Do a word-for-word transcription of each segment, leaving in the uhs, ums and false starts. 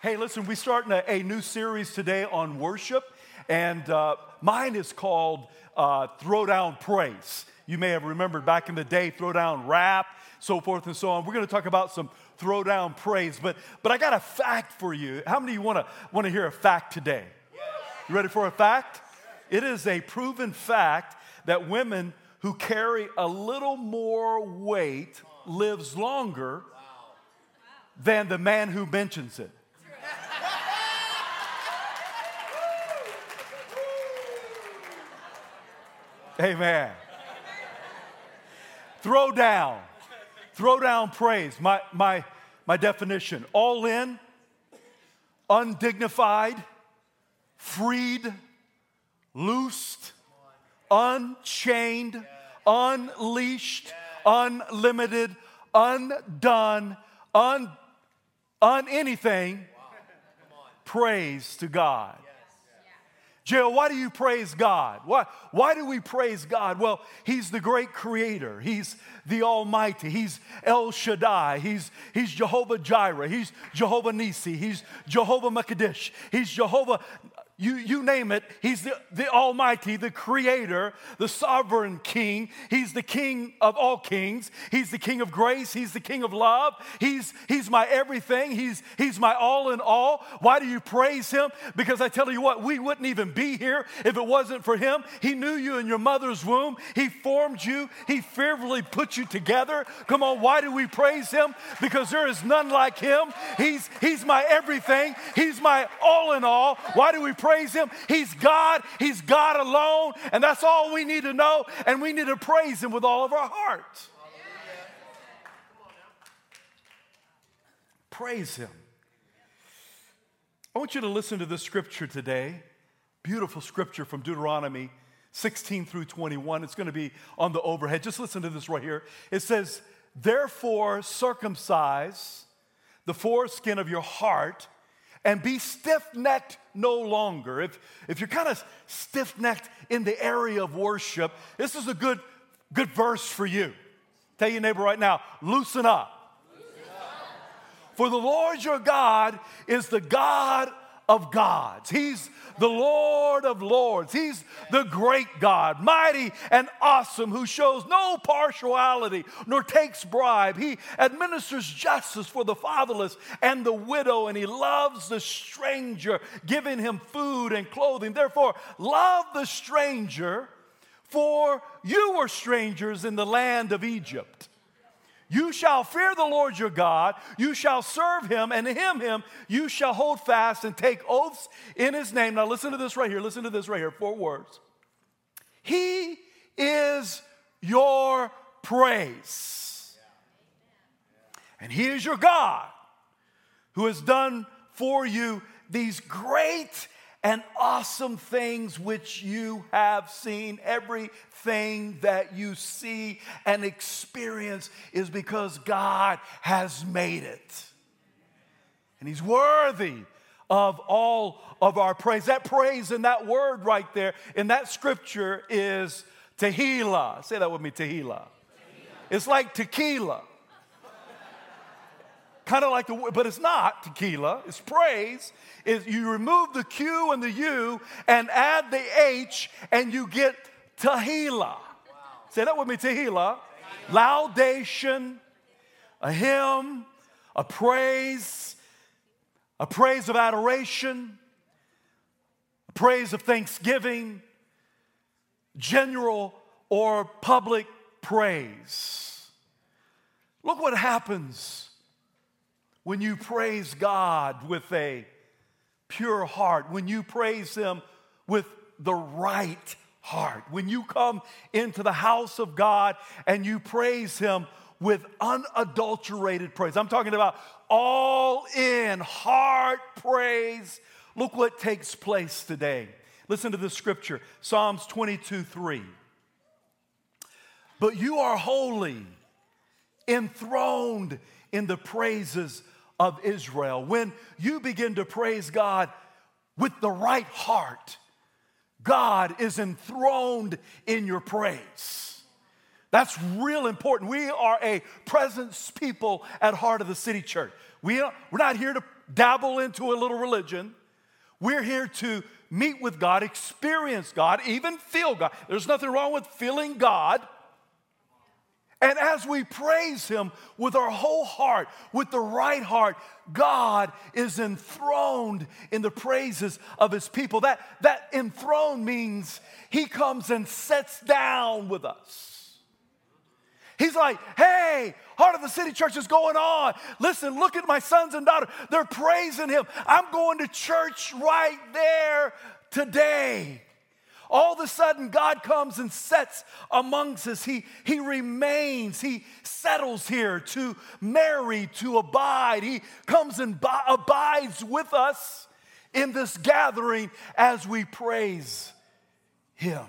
Hey, listen, we're starting a, a new series today on worship, and uh, mine is called uh, Throwdown Praise. You may have remembered back in the day, Throwdown Rap, so forth and so on. We're going to talk about some Throwdown Praise, but but I got a fact for you. How many of you want to want to hear a fact today? You ready for a fact? It is a proven fact that women who carry a little more weight lives longer than the man who mentions it. Amen. Throw down. Throw down praise. My, my, my definition. All in, undignified, freed, loosed, unchained, unleashed, unlimited, undone, un, un anything. Praise to God. Jill, why do you praise God? Why, why do we praise God? Well, He's the great creator. He's the Almighty. He's El Shaddai. He's, he's Jehovah Jireh. He's Jehovah Nisi. He's Jehovah Mekadesh. He's Jehovah, you, you name it. He's the, the Almighty, the creator, the sovereign king. He's the king of all kings. He's the king of grace. He's the king of love. He's, he's my everything. He's, he's my all in all. Why do you praise Him? Because I tell you what, we wouldn't even be be here if it wasn't for Him. He knew you in your mother's womb. He formed you. He fearfully put you together. Come on, why do we praise Him? Because there is none like Him. He's, he's my everything. He's my all in all. Why do we praise Him? He's God. He's God alone. And that's all we need to know. And we need to praise Him with all of our heart. Praise Him. I want you to listen to this scripture today. Beautiful scripture from Deuteronomy sixteen through twenty-one. It's going to be on the overhead. Just listen to this right here. It says, "Therefore circumcise the foreskin of your heart and be stiff-necked no longer." If, if you're kind of stiff-necked in the area of worship, this is a good, good verse for you. Tell your neighbor right now, loosen up. Loosen up. "For the Lord your God is the God of gods. He's the Lord of lords. He's the great God, mighty and awesome, who shows no partiality nor takes bribe. He administers justice for the fatherless and the widow, and He loves the stranger, giving him food and clothing. Therefore, love the stranger, for you were strangers in the land of Egypt. You shall fear the Lord your God. You shall serve Him, and him, him, you shall hold fast and take oaths in His name." Now listen to this right here. Listen to this right here. Four words. "He is your praise. And He is your God, who has done for you these great and awesome things which you have seen." Everything that you see and experience is because God has made it. And He's worthy of all of our praise. That praise in that word right there, in that scripture, is tehillah. Say that with me, tehillah. Tehillah. It's like tequila. Kind of like the, but it's not tequila, it's praise. Is you remove the Q and the U and add the H and you get tehillah. Wow. Say that with me, tehillah. Tehillah. Laudation, a hymn, a praise, a praise of adoration, a praise of thanksgiving, general or public praise. Look what happens when you praise God with a pure heart, when you praise Him with the right heart, when you come into the house of God and you praise Him with unadulterated praise. I'm talking about all in, heart praise. Look what takes place today. Listen to this scripture, Psalms twenty-two three. "But you are holy, enthroned in the praises of Israel." When you begin to praise God with the right heart, God is enthroned in your praise. That's real important. We are a presence people at Heart of the City Church. We are, we're not here to dabble into a little religion. We're here to meet with God, experience God, even feel God. There's nothing wrong with feeling God. And as we praise Him with our whole heart, with the right heart, God is enthroned in the praises of His people. That, that enthroned means He comes and sits down with us. He's like, hey, Heart of the City Church is going on. Listen, look at my sons and daughters. They're praising Him. I'm going to church right there today. All of a sudden, God comes and sits amongst us. He, he remains. He settles here to marry, to abide. He comes and bi- abides with us in this gathering as we praise Him.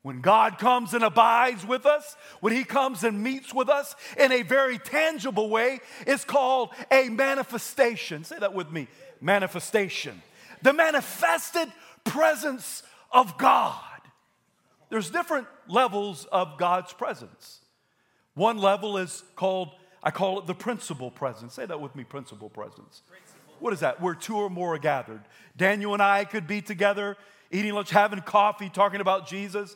When God comes and abides with us, when He comes and meets with us in a very tangible way, it's called a manifestation. Say that with me, manifestation. The manifested presence of God. There's different levels of God's presence. One level is called, I call it the principal presence. Say that with me, principal presence. Principal. What is that? Where two or more are gathered. Daniel and I could be together, eating lunch, having coffee, talking about Jesus.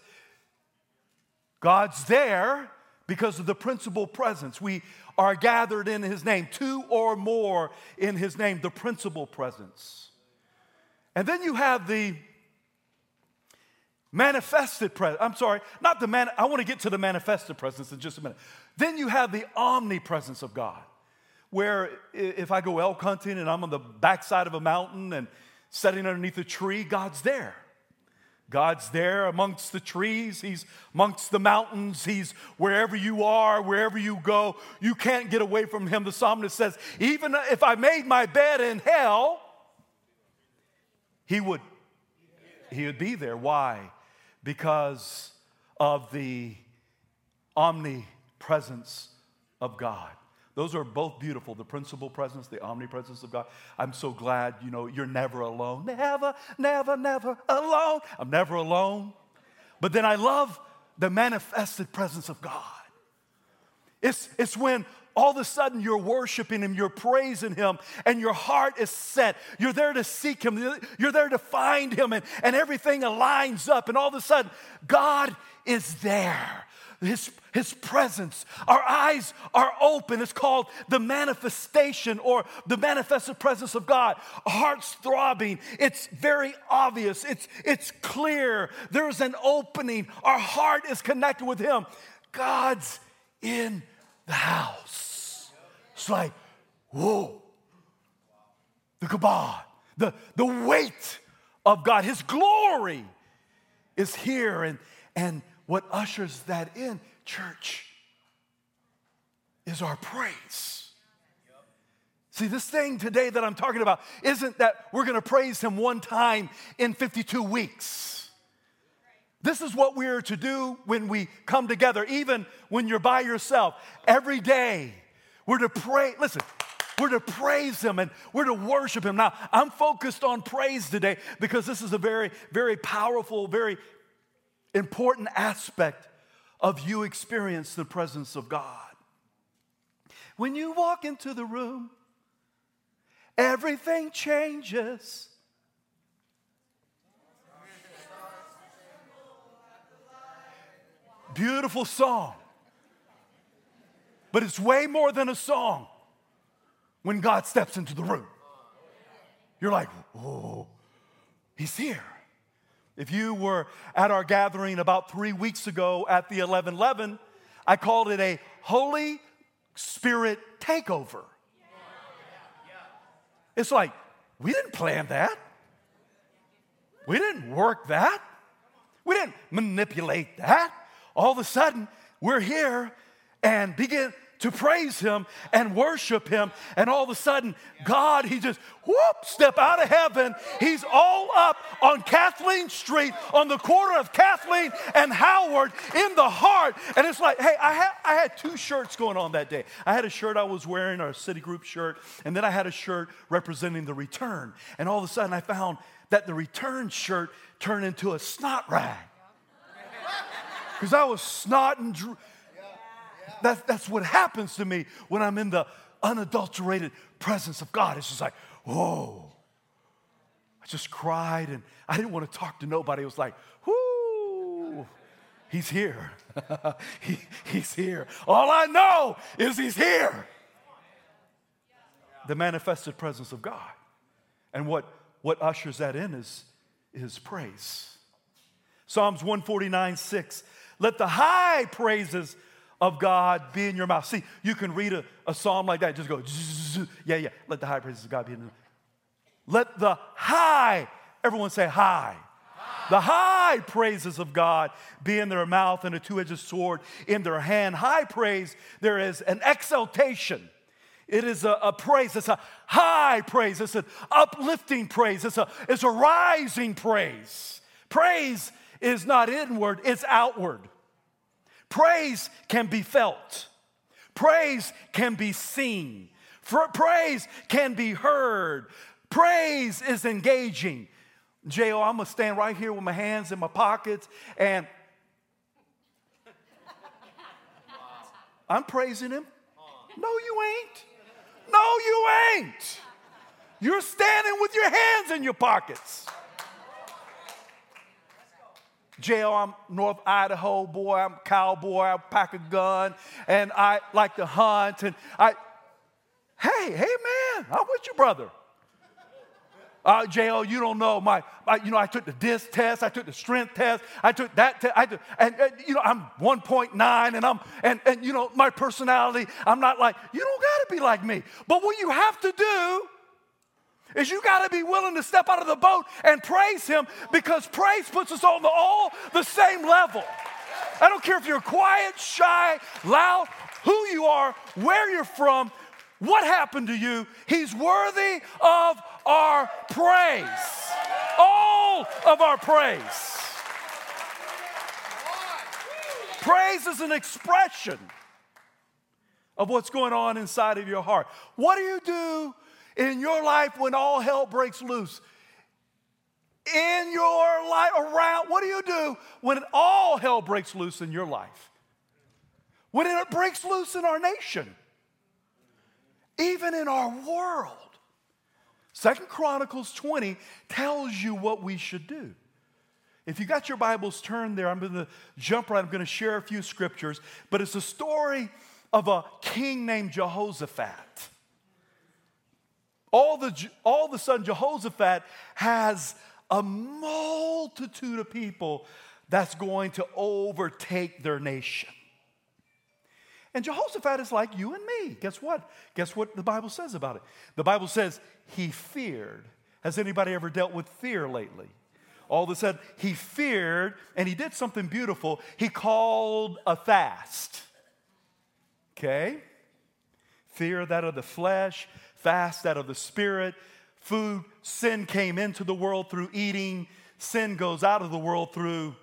God's there because of the principal presence. We are gathered in His name, two or more in His name, the principal presence. And then you have the manifested presence. I'm sorry, not the man. I want to get to the manifested presence in just a minute. Then you have the omnipresence of God, where if I go elk hunting and I'm on the backside of a mountain and sitting underneath a tree, God's there. God's there amongst the trees. He's amongst the mountains. He's wherever you are, wherever you go. You can't get away from Him. The psalmist says, even if I made my bed in hell, He would, he would be there. Why? Because of the omnipresence of God. Those are both beautiful, the principal presence, the omnipresence of God. I'm so glad, you know, you're never alone. Never, never, never alone. I'm never alone. But then I love the manifested presence of God. It's, it's when all of a sudden, you're worshiping Him, you're praising Him, and your heart is set. You're there to seek Him. You're there to find Him, and, and everything aligns up. And all of a sudden, God is there. His, his presence. Our eyes are open. It's called the manifestation or the manifested presence of God. Hearts throbbing. It's very obvious. It's, it's clear. There's an opening. Our heart is connected with Him. God's in the house. It's like, whoa. The kabod, the, the weight of God, His glory is here. And, and what ushers that in, church, is our praise. See, this thing today that I'm talking about isn't that we're going to praise Him one time in fifty-two weeks. This is what we are to do when we come together, even when you're by yourself. Every day, we're to pray. Listen, we're to praise Him and we're to worship Him. Now, I'm focused on praise today because this is a very, very powerful, very important aspect of you experience the presence of God. When you walk into the room, everything changes. Beautiful song. But it's way more than a song when God steps into the room. You're like, whoa, He's here. If you were at our gathering about three weeks ago at the eleven eleven, I called it a Holy Spirit takeover. It's like, we didn't plan that. We didn't work that. We didn't manipulate that. All of a sudden, we're here and begin to praise Him and worship Him. And all of a sudden, God, He just, whoop, step out of heaven. He's all up on Kathleen Street, on the corner of Kathleen and Howard in the heart. And it's like, hey, I had, I had two shirts going on that day. I had a shirt I was wearing, our Citigroup shirt, and then I had a shirt representing the return. And all of a sudden, I found that the return shirt turned into a snot rag. Because I was snotting. Dr- yeah, yeah. That's, that's what happens to me when I'm in the unadulterated presence of God. It's just like, whoa. I just cried, and I didn't want to talk to nobody. It was like, whoo, he's here. he, he's here. All I know is he's here. The manifested presence of God. And what, what ushers that in is, is praise. Psalms one forty-nine, six. Let the high praises of God be in your mouth. See, you can read a, a psalm like that. Just go, zzz, yeah, yeah. Let the high praises of God be in your mouth. Let the high, everyone say high. High. The high praises of God be in their mouth and a two-edged sword in their hand. High praise, there is an exaltation. It is a, a praise. It's a high praise. It's an uplifting praise. It's a, it's a rising praise. Praise is not inward, it's outward. Praise can be felt. Praise can be seen. For praise can be heard. Praise is engaging. J O, I'm going to stand right here with my hands in my pockets, and I'm praising him. No, you ain't. No, you ain't. You're standing with your hands in your pockets. J O, I'm North Idaho boy. I'm a cowboy. I pack a gun, and I like to hunt. And I, hey, hey, man, I'm with you, brother. Uh, J O, you don't know my, my, you know, I took the disc test, I took the strength test, I took that test, I took, and, and you know, I'm one point nine, and I'm, and, and, you know, my personality, I'm not like, you don't got to be like me. But what you have to do is you got to be willing to step out of the boat and praise him, because praise puts us on the, all the same level. I don't care if you're quiet, shy, loud, who you are, where you're from, what happened to you, he's worthy of our praise, all of our praise. Praise is an expression of what's going on inside of your heart. What do you do in your life when all hell breaks loose? In your life, around, what do you do when all hell breaks loose in your life? When it breaks loose in our nation, even in our world. Second Chronicles twenty tells you what we should do. If you got your Bibles turned there, I'm going to jump right. I'm going to share a few scriptures, but it's a story of a king named Jehoshaphat. All the, all of a sudden, Jehoshaphat has a multitude of people that's going to overtake their nation. And Jehoshaphat is like you and me. Guess what? Guess what the Bible says about it? The Bible says he feared. Has anybody ever dealt with fear lately? All of a sudden, he feared, and he did something beautiful. He called a fast. Okay? Fear, that of the flesh. Fast, that of the spirit. Food, sin came into the world through eating. Sin goes out of the world through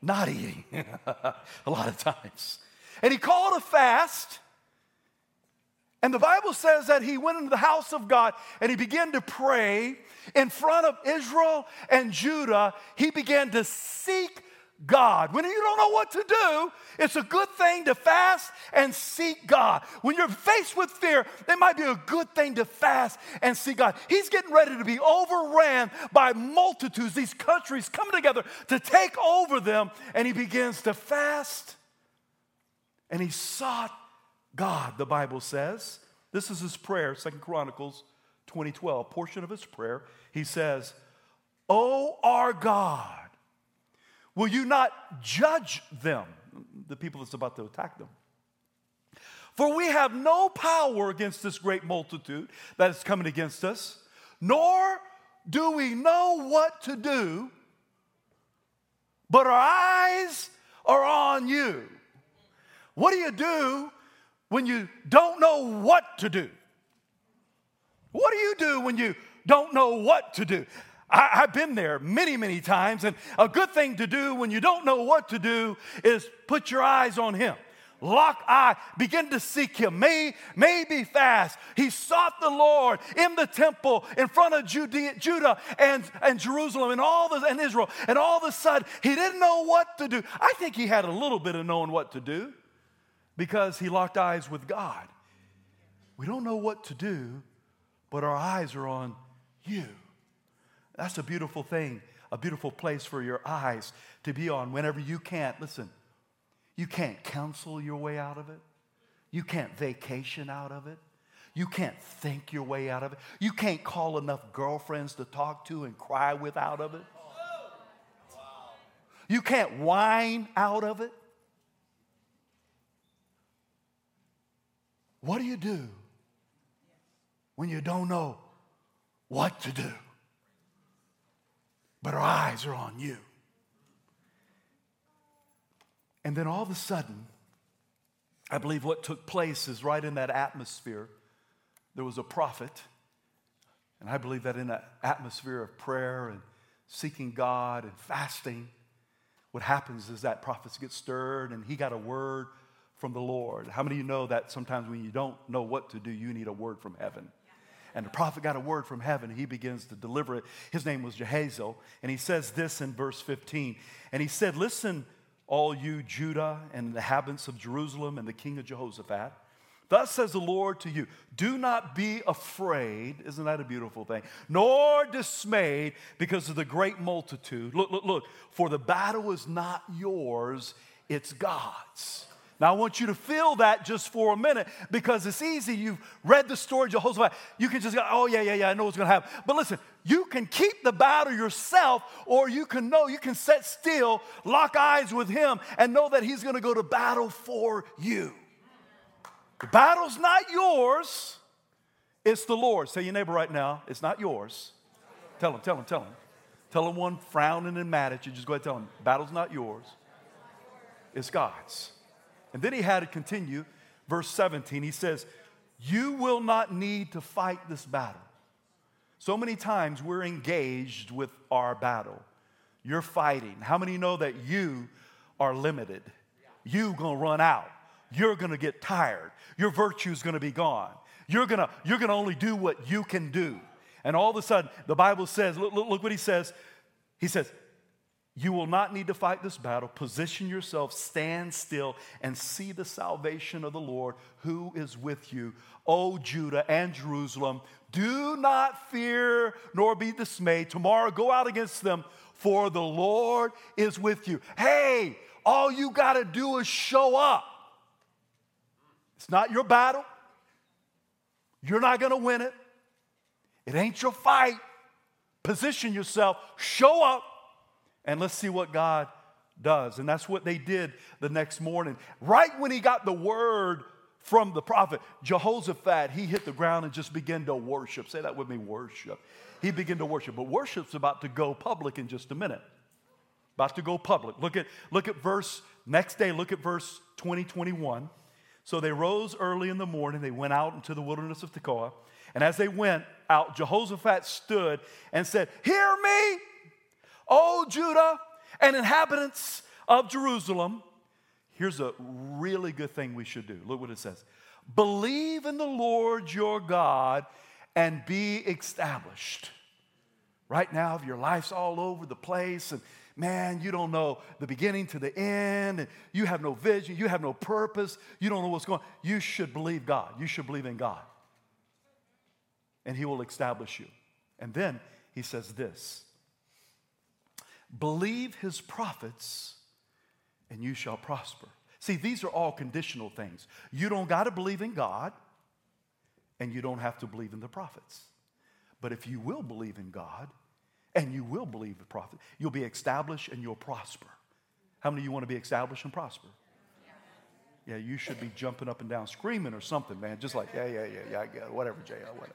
not eating. A lot of times. And he called a fast, and the Bible says that he went into the house of God and he began to pray in front of Israel and Judah. He began to seek God. When you don't know what to do, it's a good thing to fast and seek God. When you're faced with fear, it might be a good thing to fast and seek God. He's getting ready to be overran by multitudes, these countries coming together to take over them, and he begins to fast. And he sought God, the Bible says. This is his prayer, Second Chronicles twenty twelve, portion of his prayer. He says, O our God, will you not judge them, the people that's about to attack them? For we have no power against this great multitude that is coming against us, nor do we know what to do, but our eyes are on you. What do you do when you don't know what to do? What do you do when you don't know what to do? I, I've been there many, many times, and a good thing to do when you don't know what to do is put your eyes on him. Lock eye, begin to seek him. May, may be fast. He sought the Lord in the temple in front of Judea, Judah and, and Jerusalem and all the, and Israel, and all of a sudden he didn't know what to do. I think he had a little bit of knowing what to do, because he locked eyes with God. We don't know what to do, but our eyes are on you. That's a beautiful thing, a beautiful place for your eyes to be on whenever you can't. Listen, you can't counsel your way out of it. You can't vacation out of it. You can't think your way out of it. You can't call enough girlfriends to talk to and cry with out of it. You can't whine out of it. What do you do when you don't know what to do? But our eyes are on you. And then all of a sudden, I believe what took place is right in that atmosphere, there was a prophet. And I believe that in an atmosphere of prayer and seeking God and fasting, what happens is that prophets get stirred and he got a word from the Lord. How many of you know that sometimes when you don't know what to do, you need a word from heaven? And the prophet got a word from heaven. He begins to deliver it. His name was Jehazel. And he says this in verse fifteen. And he said, listen, all you Judah and inhabitants of Jerusalem and the king of Jehoshaphat, thus says the Lord to you, do not be afraid. Isn't that a beautiful thing? Nor dismayed because of the great multitude. Look, look, look. For the battle is not yours, it's God's. Now, I want you to feel that just for a minute because it's easy. You've read the story of Jehoshaphat. You can just go, oh, yeah, yeah, yeah, I know what's going to happen. But listen, you can keep the battle yourself, or you can know, you can sit still, lock eyes with him, and know that he's going to go to battle for you. The battle's not yours. It's the Lord. Say your neighbor right now, it's not yours. Tell him, tell him, tell him. Tell him one frowning and mad at you. Just go ahead and tell him, battle's not yours. It's God's. And then he had to continue, verse seventeen. He says, you will not need to fight this battle. So many times we're engaged with our battle. You're fighting. How many know that you are limited? You're going to run out. You're going to get tired. Your virtue's going to be gone. You're going to, you're going to only do what you can do. And all of a sudden, the Bible says, look, look, look what he says. He says, you will not need to fight this battle. Position yourself, stand still, and see the salvation of the Lord who is with you, O Judah and Jerusalem. Do not fear nor be dismayed. Tomorrow go out against them, for the Lord is with you. Hey, all you got to do is show up. It's not your battle. You're not going to win it. It ain't your fight. Position yourself, show up. And let's see what God does. And that's what they did the next morning. Right when he got the word from the prophet, Jehoshaphat, he hit the ground and just began to worship. Say that with me, worship. He began to worship. But worship's about to go public in just a minute. About to go public. Look at, look at verse, next day, look at verse twenty, twenty-one. So they rose early in the morning. They went out into the wilderness of Tekoa. And as they went out, Jehoshaphat stood and said, hear me, O Judah and inhabitants of Jerusalem. Here's a really good thing we should do. Look what it says. Believe in the Lord your God and be established. Right now, if your life's all over the place and, man, you don't know the beginning to the end, and you have no vision, you have no purpose, you don't know what's going on, you should believe God. You should believe in God. And he will establish you. And then he says this. Believe his prophets, and you shall prosper. See, these are all conditional things. You don't got to believe in God, and you don't have to believe in the prophets. But if you will believe in God, and you will believe the prophet, you'll be established and you'll prosper. How many of you want to be established and prosper? Yeah, you should be jumping up and down, screaming or something, man. Just like, yeah, yeah, yeah, yeah, I get it. Whatever, J L, whatever.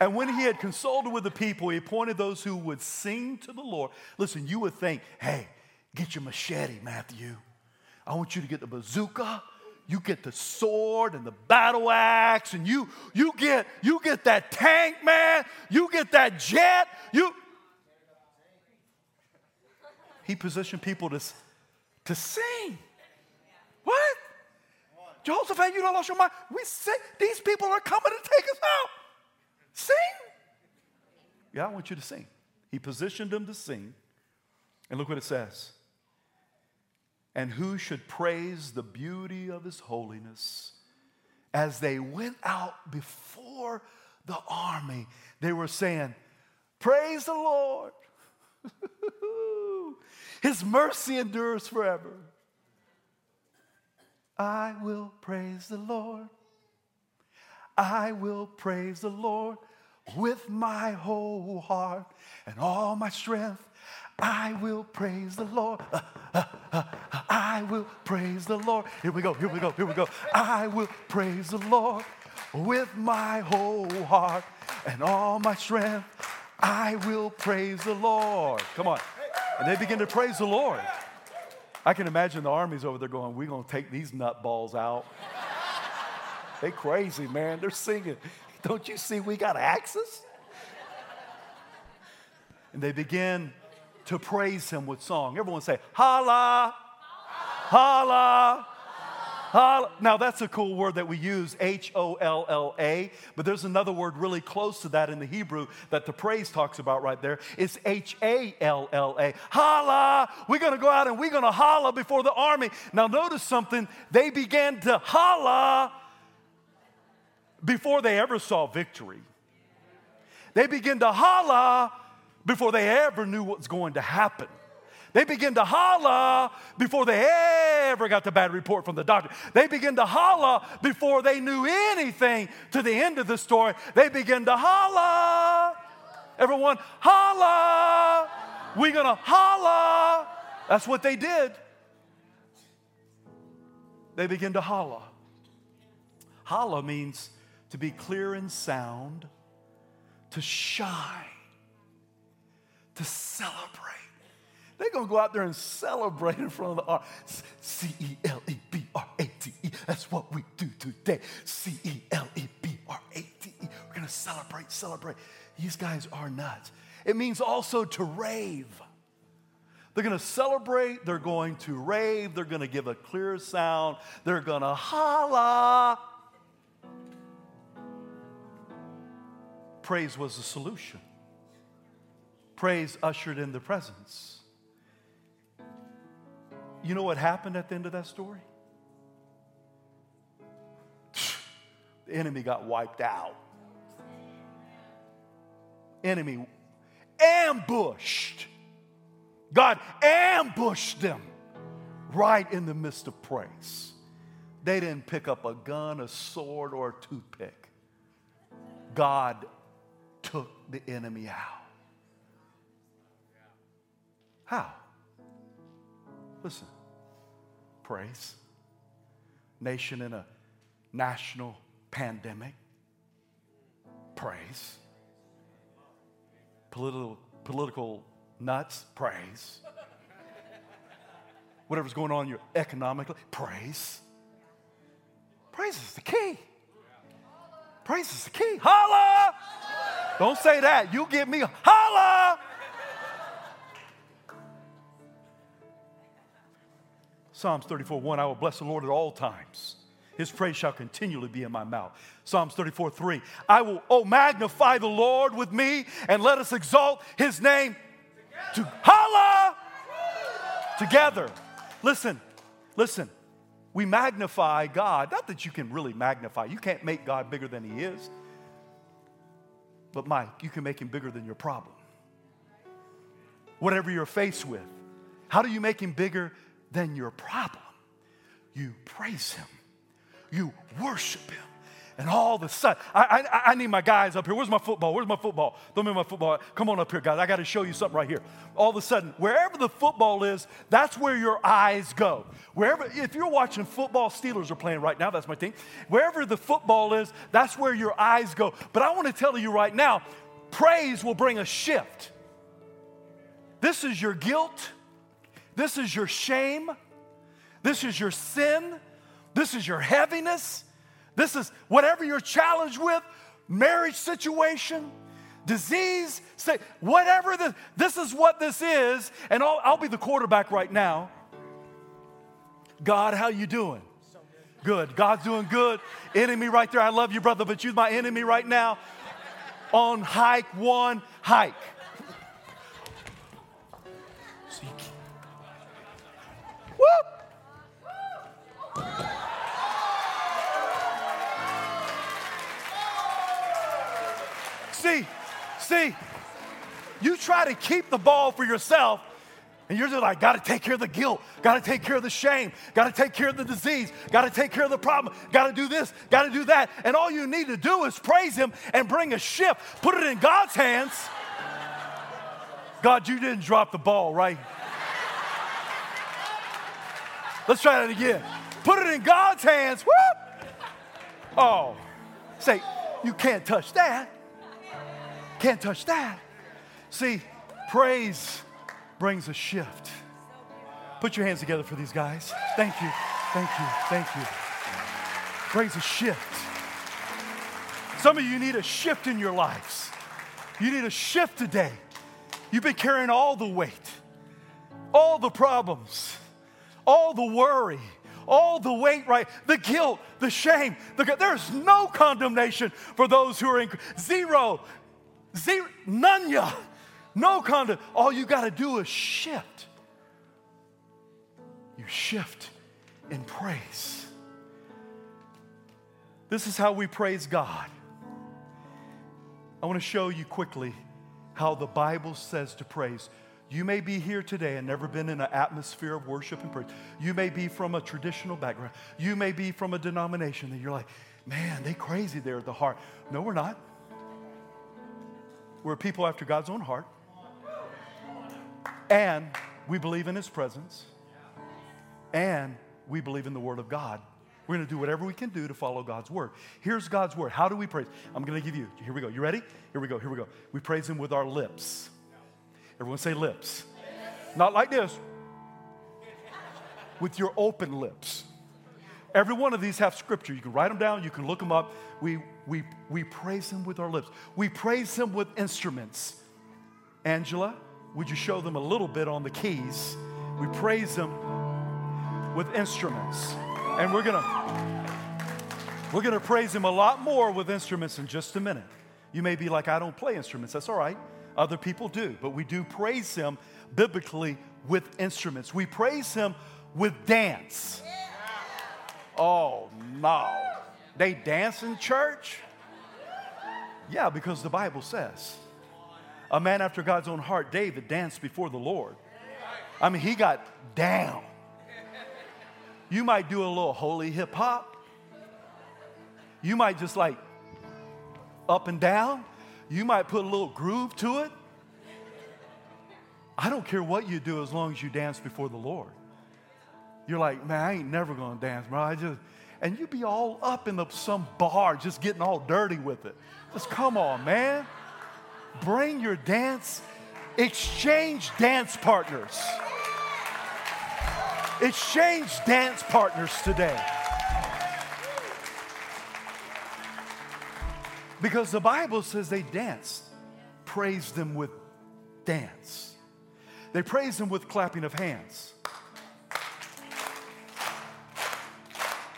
And when he had consulted with the people, he appointed those who would sing to the Lord. Listen, you would think, hey, get your machete, Matthew. I want you to get the bazooka. You get the sword and the battle axe. And you you get you get that tank, man. You get that jet. You. He positioned people to, to sing. What? Jehoshaphat, you don't lost your mind. We sing. These people are coming to take us out. Sing. Yeah, I want you to sing. He positioned them to sing. And look what it says. and who should praise the beauty of his holiness. As they went out before the army, they were saying, praise the Lord. His mercy endures forever. I will praise the Lord. I will praise the Lord with my whole heart and all my strength. I will praise the Lord. Uh, uh, uh, uh, I will praise the Lord. Here we go, here we go, here we go. I will praise the Lord with my whole heart and all my strength. I will praise the Lord. Come on. And they begin to praise the Lord. I can imagine the armies over there going, we're going to take these nutballs out. They crazy, man. They're singing. Don't you see we got axes? And they begin to praise him with song. Everyone say, holla, holla, holla. Now, that's a cool word that we use, H O L L A. But there's another word really close to that in the Hebrew that the praise talks about right there. It's H A L L A. Holla. We're going to go out and we're going to holla before the army. Now, notice something. They began to holla before they ever saw victory. They begin to holla before they ever knew what's going to happen. They begin to holla before they ever got the bad report from the doctor. They begin to holla before they knew anything to the end of the story. They begin to holla. Everyone, holla. We're going to holla. That's what they did. They begin to holla. Holla means to be clear and sound, to shine, to celebrate. They're going to go out there and celebrate in front of the army. C E L E B R A T E. That's what we do today. C E L E B R A T E. We're going to celebrate, celebrate. These guys are nuts. It means also to rave. They're going to celebrate. They're going to rave. They're going to give a clear sound. They're going to holla. Praise was the solution. Praise ushered in the presence. You know what happened at the end of that story? The enemy got wiped out. Enemy ambushed. God ambushed them right in the midst of praise. They didn't pick up a gun, a sword, or a toothpick. God took the enemy out. How? Listen, praise. Nation in a national pandemic. Praise. Political political nuts, praise. Whatever's going on in your economically, praise. Praise is the key. Praise is the key. Holla! Don't say that. You give me holla. Psalms thirty-four one, I will bless the Lord at all times. His praise shall continually be in my mouth. Psalms thirty-four three, I will, oh, magnify the Lord with me and let us exalt his name to holla together. Listen, listen, we magnify God. Not that you can really magnify. You can't make God bigger than he is. But Mike, you can make him bigger than your problem. Whatever you're faced with, how do you make him bigger than your problem? You praise him. You worship him. And all of a sudden, I, I, I need my guys up here. Where's my football? Where's my football? Throw me my football. Come on up here, guys. I got to show you something right here. All of a sudden, wherever the football is, that's where your eyes go. Wherever, if you're watching football, Steelers are playing right now. That's my team. Wherever the football is, that's where your eyes go. But I want to tell you right now, praise will bring a shift. This is your guilt. This is your shame. This is your sin. This is your heaviness. This is whatever you're challenged with, marriage situation, disease, say, whatever. This, this is what this is. And I'll, I'll be the quarterback right now. God, how you doing? Good. God's doing good. Enemy right there. I love you, brother, but you're my enemy right now. On hike one, hike. Whoop! See, see, you try to keep the ball for yourself, and you're just like, got to take care of the guilt, got to take care of the shame, got to take care of the disease, got to take care of the problem, got to do this, got to do that. And all you need to do is praise him and bring a shift. Put it in God's hands. God, you didn't drop the ball, right? Let's try that again. Put it in God's hands. Woo! Oh, say, you can't touch that. Can't touch that. See, praise brings a shift. Put your hands together for these guys. Thank you, thank you, thank you. Brings a shift. Some of you need a shift in your lives. You need a shift today. You've been carrying all the weight, all the problems, all the worry, all the weight, right? The guilt, the shame. The, there's no condemnation for those who are in zero, zero, none ya. No condemn. All you got to do is shift. You shift in praise. This is how we praise God. I want to show you quickly how the Bible says to praise. You may be here today and never been in an atmosphere of worship and praise. You may be from a traditional background. You may be from a denomination that you're like, man, they crazy there at the heart. No, we're not. We're people after God's own heart. And we believe in his presence. And we believe in the word of God. We're going to do whatever we can do to follow God's word. Here's God's word. How do we praise? I'm going to give you. Here we go. You ready? Here we go. Here we go. We praise him with our lips. Everyone say lips. Yes. Not like this. With your open lips. Every one of these have scripture. You can write them down. You can look them up. We, we, we praise him with our lips. We praise him with instruments. Angela, would you show them a little bit on the keys? We praise him with instruments. And we're gonna, we're gonna praise him a lot more with instruments in just a minute. You may be like, I don't play instruments. That's all right. Other people do. But we do praise him biblically with instruments. We praise him with dance. Oh, no. They dance in church? Yeah, because the Bible says, a man after God's own heart, David, danced before the Lord. I mean, he got down. You might do a little holy hip hop. You might just like up and down. You might put a little groove to it. I don't care what you do as long as you dance before the Lord. You're like, man, I ain't never gonna dance, bro. I just, and you be all up in the, some bar just getting all dirty with it. Just come on, man. Bring your dance. Exchange dance partners. Exchange dance partners today. Because the Bible says they danced. Praise them with dance. They praise them with clapping of hands.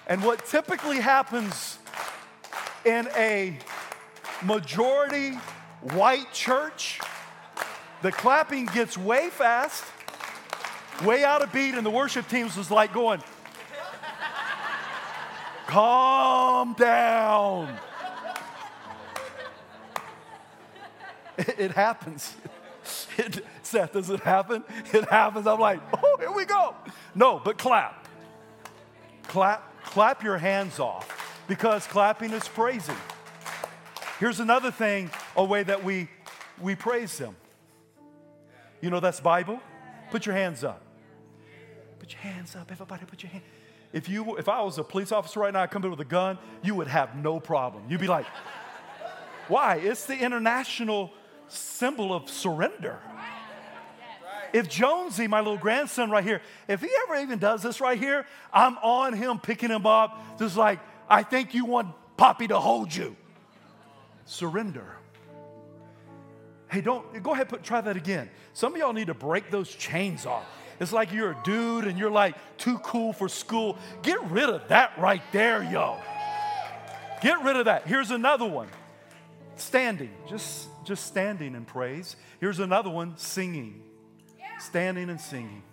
And what typically happens in a majority white church, the clapping gets way fast, way out of beat, and the worship teams was like going, calm down. It, it happens. It, Seth, does it happen? It happens. I'm like, oh, here we go. No, but clap. Clap, clap your hands off, because clapping is praising. Here's another thing, a way that we, we praise him. You know that's Bible? Put your hands up. Put your hands up. Everybody put your hands. If you, if I was a police officer right now, I'd come in with a gun, you would have no problem. You'd be like, why? It's the international symbol of surrender. If Jonesy, my little grandson right here, if he ever even does this right here, I'm on him, picking him up, just like, I think you want Poppy to hold you. Surrender. Hey, don't, go ahead, put, try that again. Some of y'all need to break those chains off. It's like you're a dude and you're like too cool for school. Get rid of that right there, yo. Get rid of that. Here's another one. Standing, just, just standing in praise. Here's another one, singing. Yeah. Standing and singing.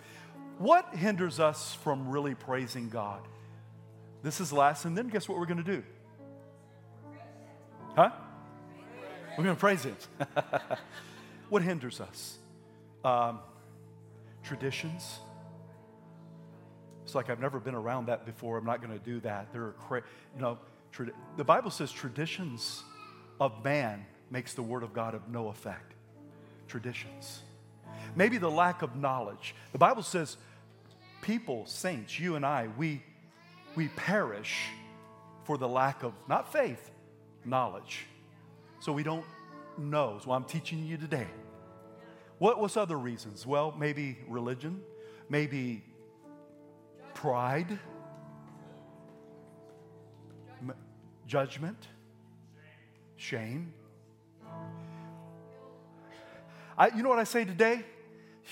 What hinders us from really praising God? This is last, and then guess what we're going to do? Huh? We're going to praise Him. What hinders us? Um, traditions. It's like, I've never been around that before. I'm not going to do that. There are, cra- you know, trad- the Bible says traditions of man makes the word of God of no effect. Traditions. Maybe the lack of knowledge. The Bible says people, saints, you and I, we we perish for the lack of, not faith, knowledge. So we don't know. So I'm teaching you today. What was other reasons? Well, maybe religion, maybe pride, m- judgment, shame. I, you know what I say today?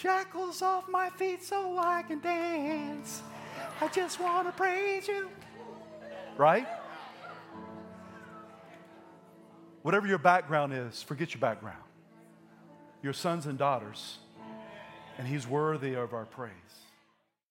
Shackles off my feet so I can dance. I just want to praise you. Right? Whatever your background is, forget your background. Your sons and daughters, and He's worthy of our praise.